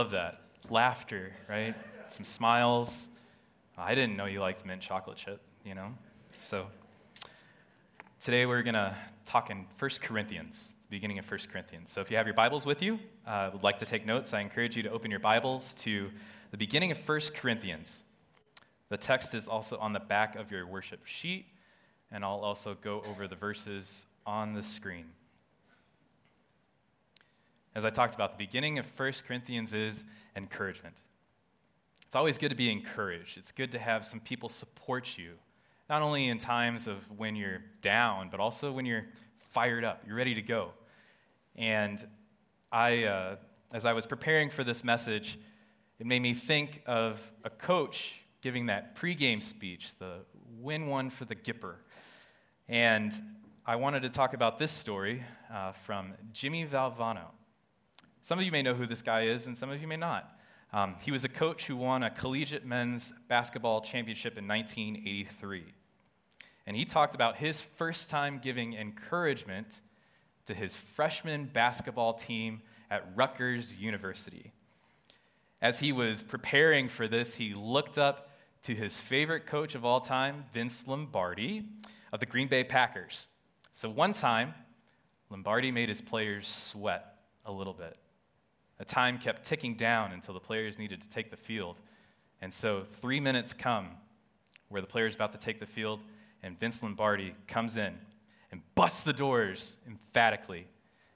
Love that. Laughter, right? Some smiles. I didn't know you liked mint chocolate chip, you know? So today we're going to talk in 1 Corinthians, the beginning of 1 Corinthians. So if you have your Bibles with you, would like to take notes, I encourage you to open your Bibles to the beginning of 1 Corinthians. The text is also on the back of your worship sheet, and I'll also go over the verses on the screen. As I talked about, the beginning of 1 Corinthians is encouragement. It's always good to be encouraged. It's good to have some people support you, not only in times of when you're down, but also when you're fired up, you're ready to go. And I, as I was preparing for this message, it made me think of a coach giving that pregame speech, the win one for the Gipper. And I wanted to talk about this story from Jimmy Valvano. Some of you may know who this guy is, and some of you may not. He was a coach who won a collegiate men's basketball championship in 1983. And he talked about his first time giving encouragement to his freshman basketball team at Rutgers University. As he was preparing for this, he looked up to his favorite coach of all time, Vince Lombardi of the Green Bay Packers. So one time, Lombardi made his players sweat a little bit. The time kept ticking down until the players needed to take the field. And so 3 minutes come where the player's about to take the field, and Vince Lombardi comes in and busts the doors emphatically.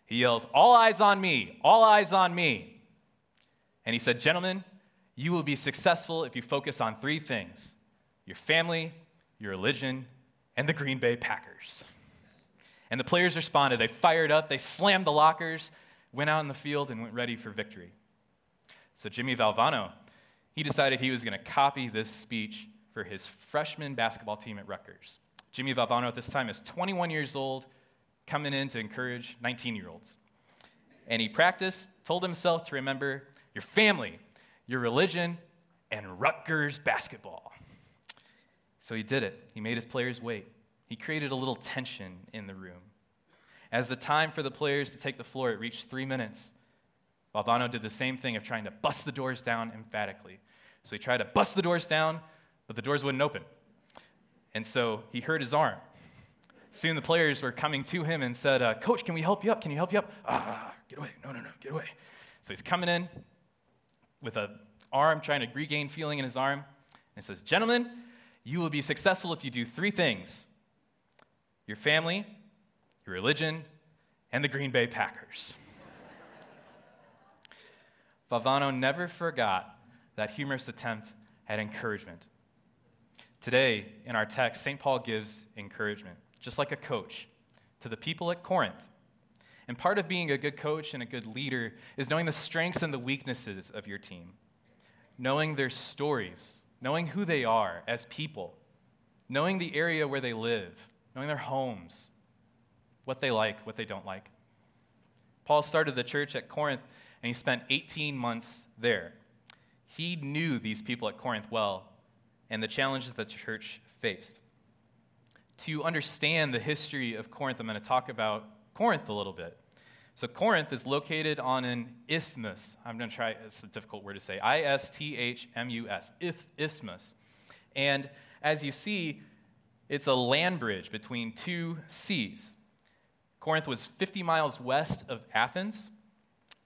He yells, "All eyes on me, all eyes on me." And he said, "Gentlemen, you will be successful if you focus on three things: your family, your religion, and the Green Bay Packers." And the players responded. They fired up, they slammed the lockers, went out in the field, and went ready for victory. So Jimmy Valvano, he decided he was going to copy this speech for his freshman basketball team at Rutgers. Jimmy Valvano at this time is 21 years old, coming in to encourage 19-year-olds. And he practiced, told himself to remember your family, your religion, and Rutgers basketball. So he did it. He made his players wait. He created a little tension in the room. As the time for the players to take the floor, it reached 3 minutes. Valvano did the same thing of trying to bust the doors down emphatically. So he tried to bust the doors down, but the doors wouldn't open. And so he hurt his arm. Soon the players were coming to him and said, "Coach, can we help you up? Can you help you up?" "Get away. No, get away." So he's coming in with an arm, trying to regain feeling in his arm. And says, "Gentlemen, you will be successful if you do three things: your family, your religion, and the Green Bay Packers." Valvano never forgot that humorous attempt at encouragement. Today, in our text, St. Paul gives encouragement, just like a coach, to the people at Corinth. And part of being a good coach and a good leader is knowing the strengths and the weaknesses of your team, knowing their stories, knowing who they are as people, knowing the area where they live, knowing their homes, what they like, what they don't like. Paul started the church at Corinth, and he spent 18 months there. He knew these people at Corinth well and the challenges that the church faced. To understand the history of Corinth, I'm going to talk about Corinth a little bit. So Corinth is located on an isthmus. I'm going to try, it's a difficult word to say, I-S-T-H-M-U-S, isthmus. And as you see, it's a land bridge between two seas. Corinth was 50 miles west of Athens,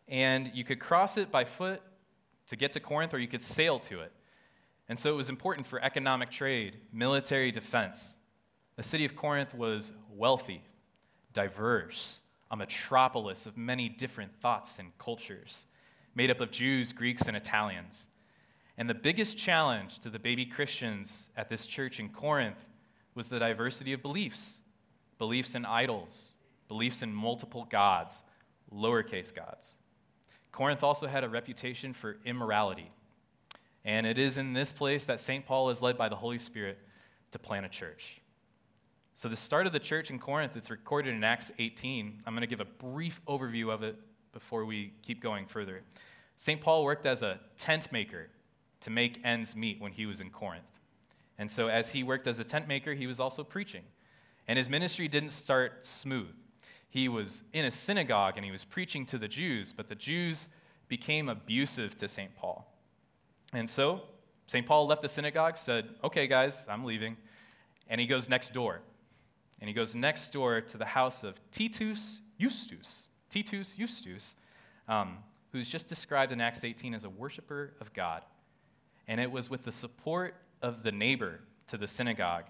and you could cross it by foot to get to Corinth, or you could sail to it. And so it was important for economic trade, military defense. The city of Corinth was wealthy, diverse, a metropolis of many different thoughts and cultures, made up of Jews, Greeks, and Italians. And the biggest challenge to the baby Christians at this church in Corinth was the diversity of beliefs, beliefs in idols, beliefs in multiple gods, lowercase gods. Corinth also had a reputation for immorality. And it is in this place that St. Paul is led by the Holy Spirit to plant a church. So the start of the church in Corinth, it's recorded in Acts 18. I'm going to give a brief overview of it before we keep going further. St. Paul worked as a tent maker to make ends meet when he was in Corinth. And so as he worked as a tent maker, he was also preaching. And his ministry didn't start smooth. He was in a synagogue and he was preaching to the Jews, but the Jews became abusive to St. Paul. And so St. Paul left the synagogue, said, okay, guys, I'm leaving. And he goes next door. And he goes next door to the house of Titus Justus, who's just described in Acts 18 as a worshiper of God. And it was with the support of the neighbor to the synagogue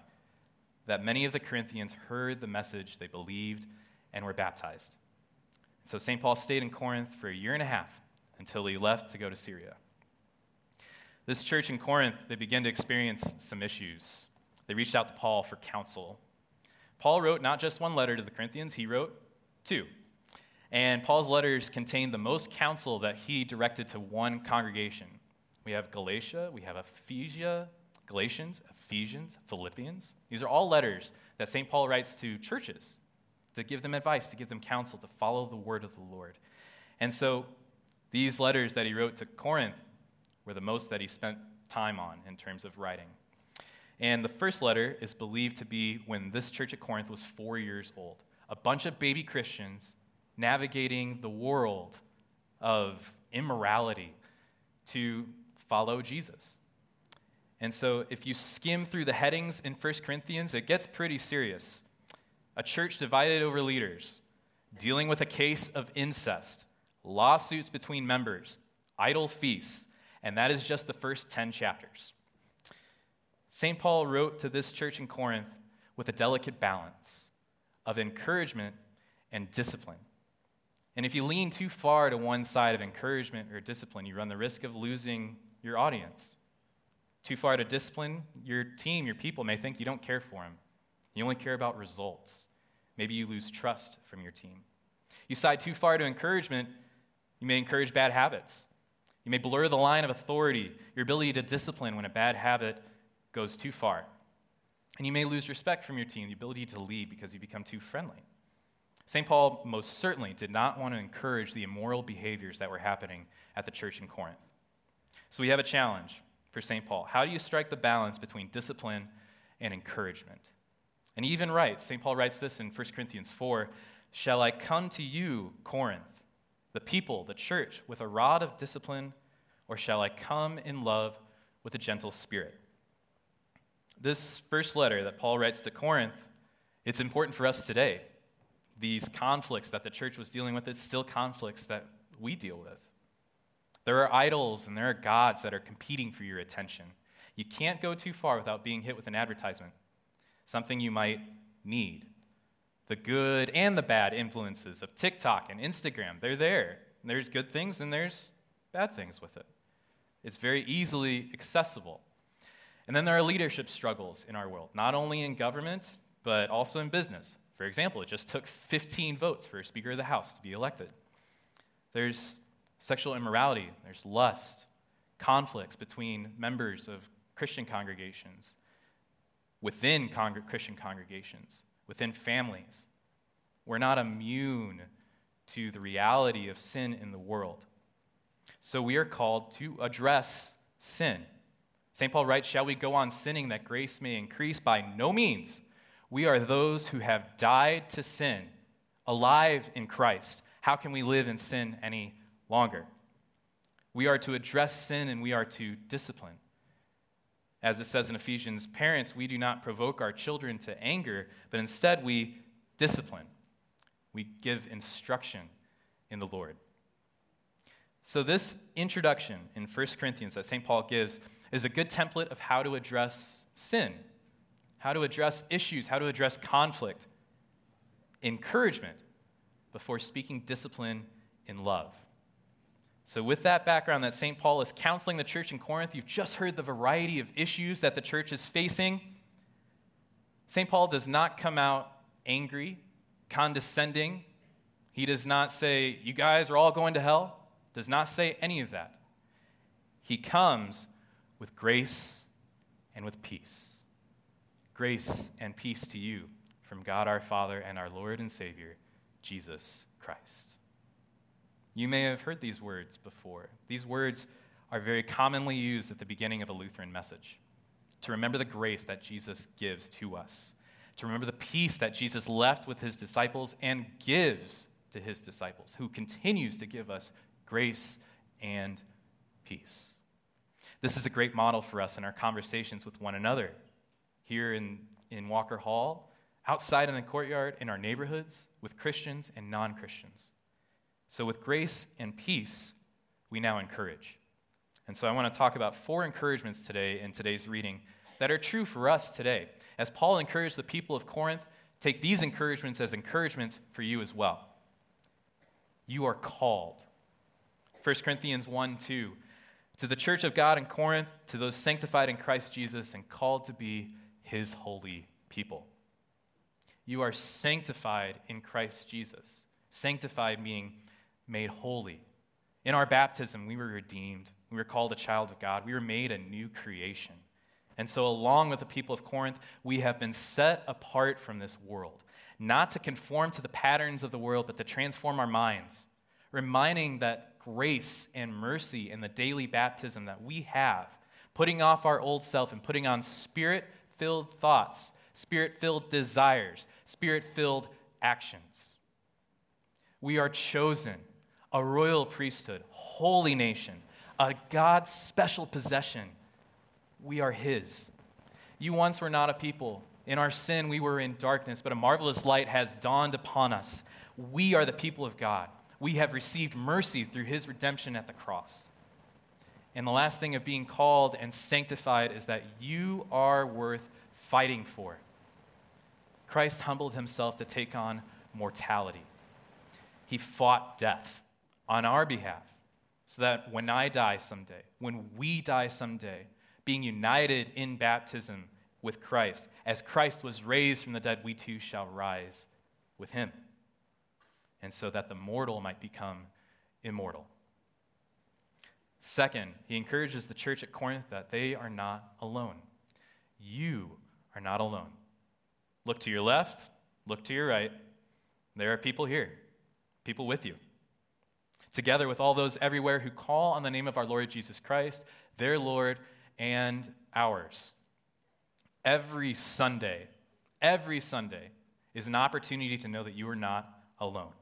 that many of the Corinthians heard the message, they believed, and were baptized. So St. Paul stayed in Corinth for 1.5 years until he left to go to Syria. This church in Corinth, they began to experience some issues. They reached out to Paul for counsel. Paul wrote not just one letter to the Corinthians, he wrote 2. And Paul's letters contained the most counsel that he directed to one congregation. We have Galatia, we have Ephesia, Galatians, Ephesians, Philippians. These are all letters that St. Paul writes to churches to give them advice, to give them counsel, to follow the word of the Lord. And so these letters that he wrote to Corinth were the most that he spent time on in terms of writing. And the first letter is believed to be when this church at Corinth was 4 years old. A bunch of baby Christians navigating the world of immorality to follow Jesus. And so if you skim through the headings in 1 Corinthians, it gets pretty serious. A church divided over leaders, dealing with a case of incest, lawsuits between members, idle feasts, and that is just the first 10 chapters. St. Paul wrote to this church in Corinth with a delicate balance of encouragement and discipline. And if you lean too far to one side of encouragement or discipline, you run the risk of losing your audience. Too far to discipline, your team, your people may think you don't care for them. You only care about results. Maybe you lose trust from your team. You side too far to encouragement, you may encourage bad habits. You may blur the line of authority, your ability to discipline when a bad habit goes too far. And you may lose respect from your team, the ability to lead because you become too friendly. St. Paul most certainly did not want to encourage the immoral behaviors that were happening at the church in Corinth. So we have a challenge for St. Paul. How do you strike the balance between discipline and encouragement? And he even writes, St. Paul writes this in 1 Corinthians 4, "Shall I come to you, Corinth, the people, the church, with a rod of discipline, or shall I come in love with a gentle spirit?" This first letter that Paul writes to Corinth, it's important for us today. These conflicts that the church was dealing with, it's still conflicts that we deal with. There are idols and there are gods that are competing for your attention. You can't go too far without being hit with an advertisement, something you might need. The good and the bad influences of TikTok and Instagram, they're there. There's good things and there's bad things with it. It's very easily accessible. And then there are leadership struggles in our world, not only in government, but also in business. For example, it just took 15 votes for a Speaker of the House to be elected. There's sexual immorality, there's lust, conflicts between members of Christian congregations, within Christian congregations, within families. We're not immune to the reality of sin in the world. So we are called to address sin. St. Paul writes, "Shall we go on sinning that grace may increase? By no means. We are those who have died to sin, alive in Christ. How can we live in sin any longer?" We are to address sin and we are to discipline. As it says in Ephesians, "Parents, we do not provoke our children to anger, but instead we discipline." We give instruction in the Lord. So this introduction in 1 Corinthians that St. Paul gives is a good template of how to address sin, how to address issues, how to address conflict, encouragement, before speaking discipline in love. So with that background that St. Paul is counseling the church in Corinth, you've just heard the variety of issues that the church is facing. St. Paul does not come out angry, condescending. He does not say, "You guys are all going to hell." Does not say any of that. He comes with grace and with peace. Grace and peace to you from God our Father and our Lord and Savior, Jesus Christ. You may have heard these words before. These words are very commonly used at the beginning of a Lutheran message, to remember the grace that Jesus gives to us, to remember the peace that Jesus left with his disciples and gives to his disciples, who continues to give us grace and peace. This is a great model for us in our conversations with one another, here in Walker Hall, outside in the courtyard, in our neighborhoods, with Christians and non-Christians. So with grace and peace, we now encourage. And so I want to talk about 4 encouragements today in today's reading that are true for us today. As Paul encouraged the people of Corinth, take these encouragements as encouragements for you as well. You are called. 1 Corinthians 1:2, to the church of God in Corinth, to those sanctified in Christ Jesus and called to be his holy people. You are sanctified in Christ Jesus. Sanctified meaning made holy. In our baptism, we were redeemed. We were called a child of God. We were made a new creation. And so along with the people of Corinth, we have been set apart from this world, not to conform to the patterns of the world, but to transform our minds, reminding that grace and mercy and the daily baptism that we have, putting off our old self and putting on Spirit-filled thoughts, Spirit-filled desires, Spirit-filled actions. We are chosen, a royal priesthood, holy nation, a God's special possession. We are his. You once were not a people. In our sin, we were in darkness, but a marvelous light has dawned upon us. We are the people of God. We have received mercy through his redemption at the cross. And the last thing of being called and sanctified is that you are worth fighting for. Christ humbled himself to take on mortality. He fought death on our behalf so that when I die someday, when we die someday, being united in baptism with Christ, as Christ was raised from the dead, we too shall rise with him. And so that the mortal might become immortal. Second, he encourages the church at Corinth that they are not alone. You are not alone. Look to your left, look to your right. There are people here, people with you. Together with all those everywhere who call on the name of our Lord Jesus Christ, their Lord and ours. Every Sunday is an opportunity to know that you are not alone.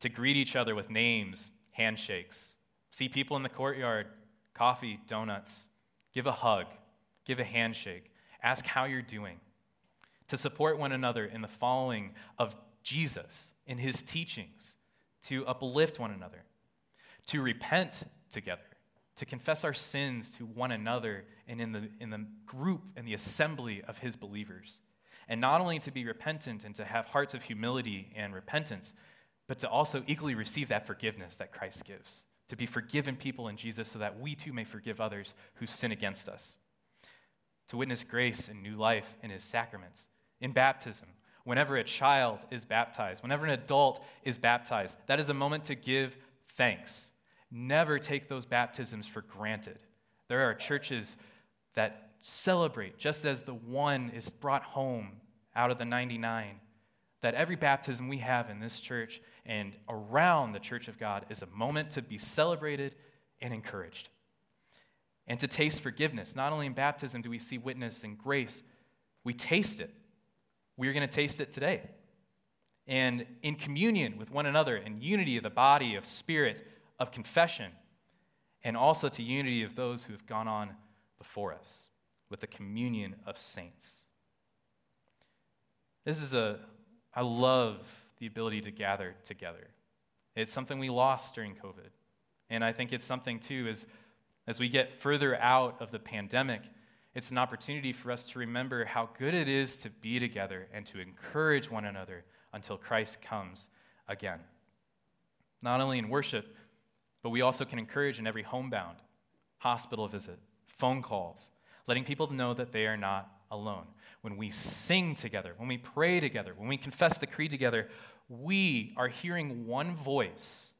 To greet each other with names, handshakes, see people in the courtyard, coffee, donuts, give a hug, give a handshake, ask how you're doing. To support one another in the following of Jesus, in his teachings, to uplift one another, to repent together, to confess our sins to one another and in the group and the assembly of his believers. And not only to be repentant and to have hearts of humility and repentance, but to also equally receive that forgiveness that Christ gives, to be forgiven people in Jesus so that we too may forgive others who sin against us, to witness grace and new life in his sacraments, in baptism. Whenever a child is baptized, whenever an adult is baptized, that is a moment to give thanks. Never take those baptisms for granted. There are churches that celebrate, just as the one is brought home out of the 99, that every baptism we have in this church and around the Church of God is a moment to be celebrated and encouraged. And to taste forgiveness. Not only in baptism do we see witness and grace, we taste it. We're going to taste it today. And in communion with one another, in unity of the body, of spirit, of confession, and also to unity of those who have gone on before us with the communion of saints. I love the ability to gather together. It's something we lost during COVID. And I think it's something too, as we get further out of the pandemic, it's an opportunity for us to remember how good it is to be together and to encourage one another until Christ comes again. Not only in worship, but we also can encourage in every homebound, hospital visit, phone calls, letting people know that they are not alone. When we sing together, when we pray together, when we confess the creed together, we are hearing one voice,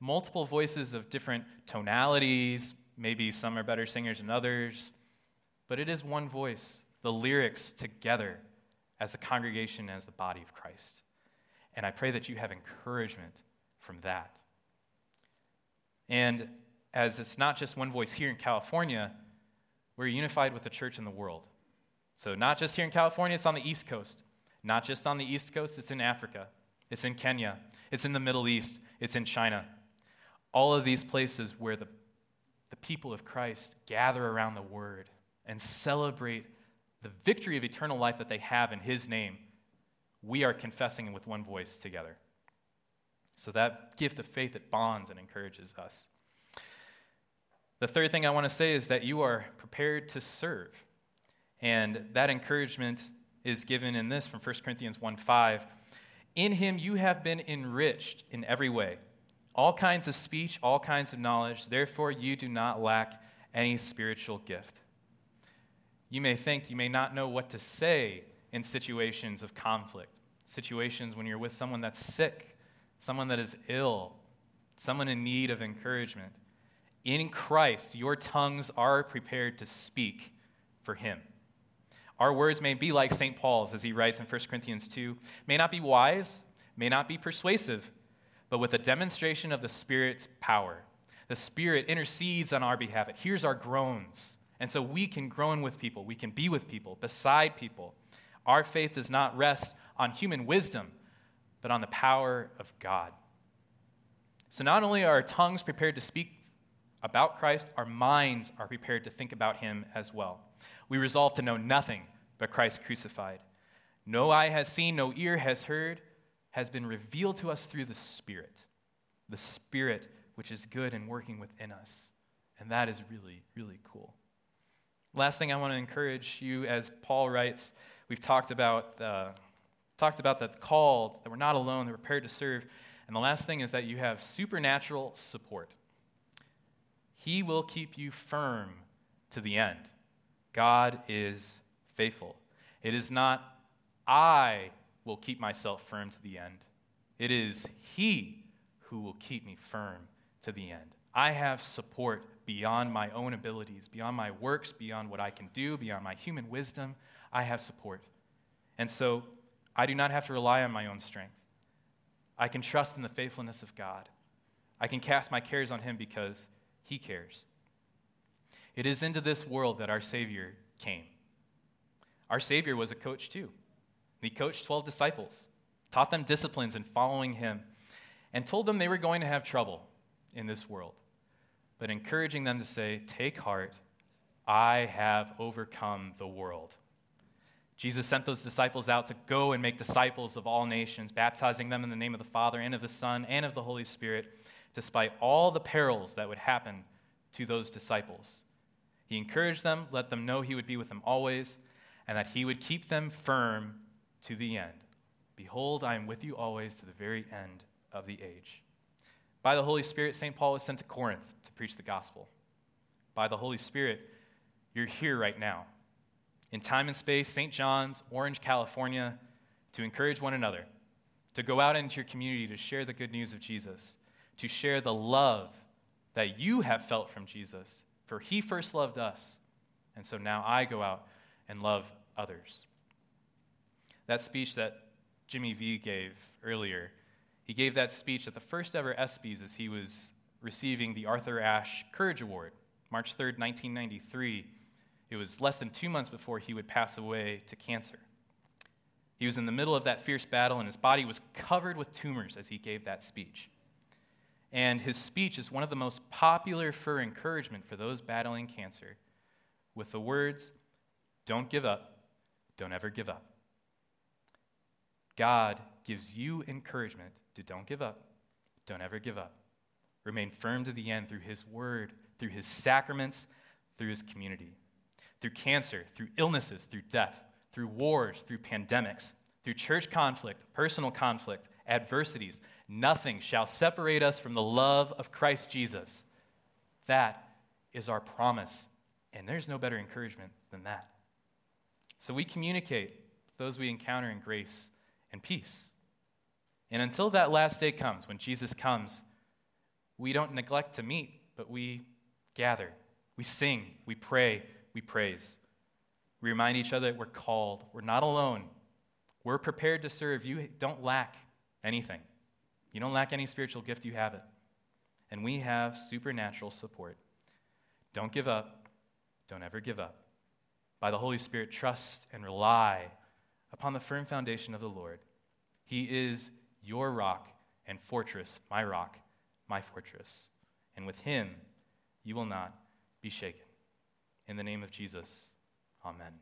multiple voices of different tonalities, maybe some are better singers than others, but it is one voice, the lyrics together as the congregation, as the body of Christ. And I pray that you have encouragement from that. And as it's not just one voice here in California, we're unified with the church in the world. So not just here in California, it's on the East Coast. Not just on the East Coast, it's in Africa. It's in Kenya. It's in the Middle East. It's in China. all of these places where the people of Christ gather around the word and celebrate the victory of eternal life that they have in his name, we are confessing with one voice together. So that gift of faith, it bonds and encourages us. The third thing I want to say is that you are prepared to serve. And that encouragement is given in this from 1 Corinthians 1:5. In him you have been enriched in every way, all kinds of speech, all kinds of knowledge. Therefore you do not lack any spiritual gift. You may think you may not know what to say in situations of conflict, situations when you're with someone that's sick, someone that is ill, someone in need of encouragement. In Christ, your tongues are prepared to speak for him. Our words may be like St. Paul's, as he writes in 1 Corinthians 2, may not be wise, may not be persuasive, but with a demonstration of the Spirit's power. The Spirit intercedes on our behalf. It hears our groans. And so we can groan with people. We can be with people, beside people. Our faith does not rest on human wisdom, but on the power of God. So not only are our tongues prepared to speak about Christ, our minds are prepared to think about him as well. We resolve to know nothing but Christ crucified. No eye has seen, no ear has heard, has been revealed to us through the Spirit which is good and working within us. And that is really, really cool. Last thing I want to encourage you, as Paul writes, we've talked about that call, that we're not alone, that we're prepared to serve. And the last thing is that you have supernatural support. He will keep you firm to the end. God is faithful. It is not, I will keep myself firm to the end. It is he who will keep me firm to the end. I have support beyond my own abilities, beyond my works, beyond what I can do, beyond my human wisdom. I have support. And so I do not have to rely on my own strength. I can trust in the faithfulness of God. I can cast my cares on him because he cares. It is into this world that our Savior came. Our Savior was a coach too. He coached 12 disciples, taught them disciplines in following him, and told them they were going to have trouble in this world, but encouraging them to say, take heart, I have overcome the world. Jesus sent those disciples out to go and make disciples of all nations, baptizing them in the name of the Father and of the Son and of the Holy Spirit, despite all the perils that would happen to those disciples. He encouraged them, let them know he would be with them always, and that he would keep them firm to the end. Behold, I am with you always to the very end of the age. By the Holy Spirit, St. Paul was sent to Corinth to preach the gospel. By the Holy Spirit, you're here right now, in time and space, St. John's, Orange, California, to encourage one another, to go out into your community to share the good news of Jesus, to share the love that you have felt from Jesus, for he first loved us, and so now I go out and love others. That speech that Jimmy V gave earlier, he gave that speech at the first ever ESPYs as he was receiving the Arthur Ashe Courage Award, March 3rd, 1993. It was less than 2 months before he would pass away to cancer. He was in the middle of that fierce battle, and his body was covered with tumors as he gave that speech. And his speech is one of the most popular for encouragement for those battling cancer, with the words, don't give up, don't ever give up. God gives you encouragement to don't give up, don't ever give up. Remain firm to the end through his word, through his sacraments, through his community, through cancer, through illnesses, through death, through wars, through pandemics, through church conflict, personal conflict, adversities. Nothing shall separate us from the love of Christ Jesus. That is our promise, and there's no better encouragement than that. So we communicate those we encounter in grace and peace. And until that last day comes, when Jesus comes, we don't neglect to meet, but we gather, we sing, we pray, we praise. We remind each other that we're called, we're not alone, we're prepared to serve. You don't lack anything. You don't lack any spiritual gift, you have it. And we have supernatural support. Don't give up. Don't ever give up. By the Holy Spirit, trust and rely upon the firm foundation of the Lord. He is your rock and fortress, my rock, my fortress. and with him you will not be shaken. In the name of Jesus, amen.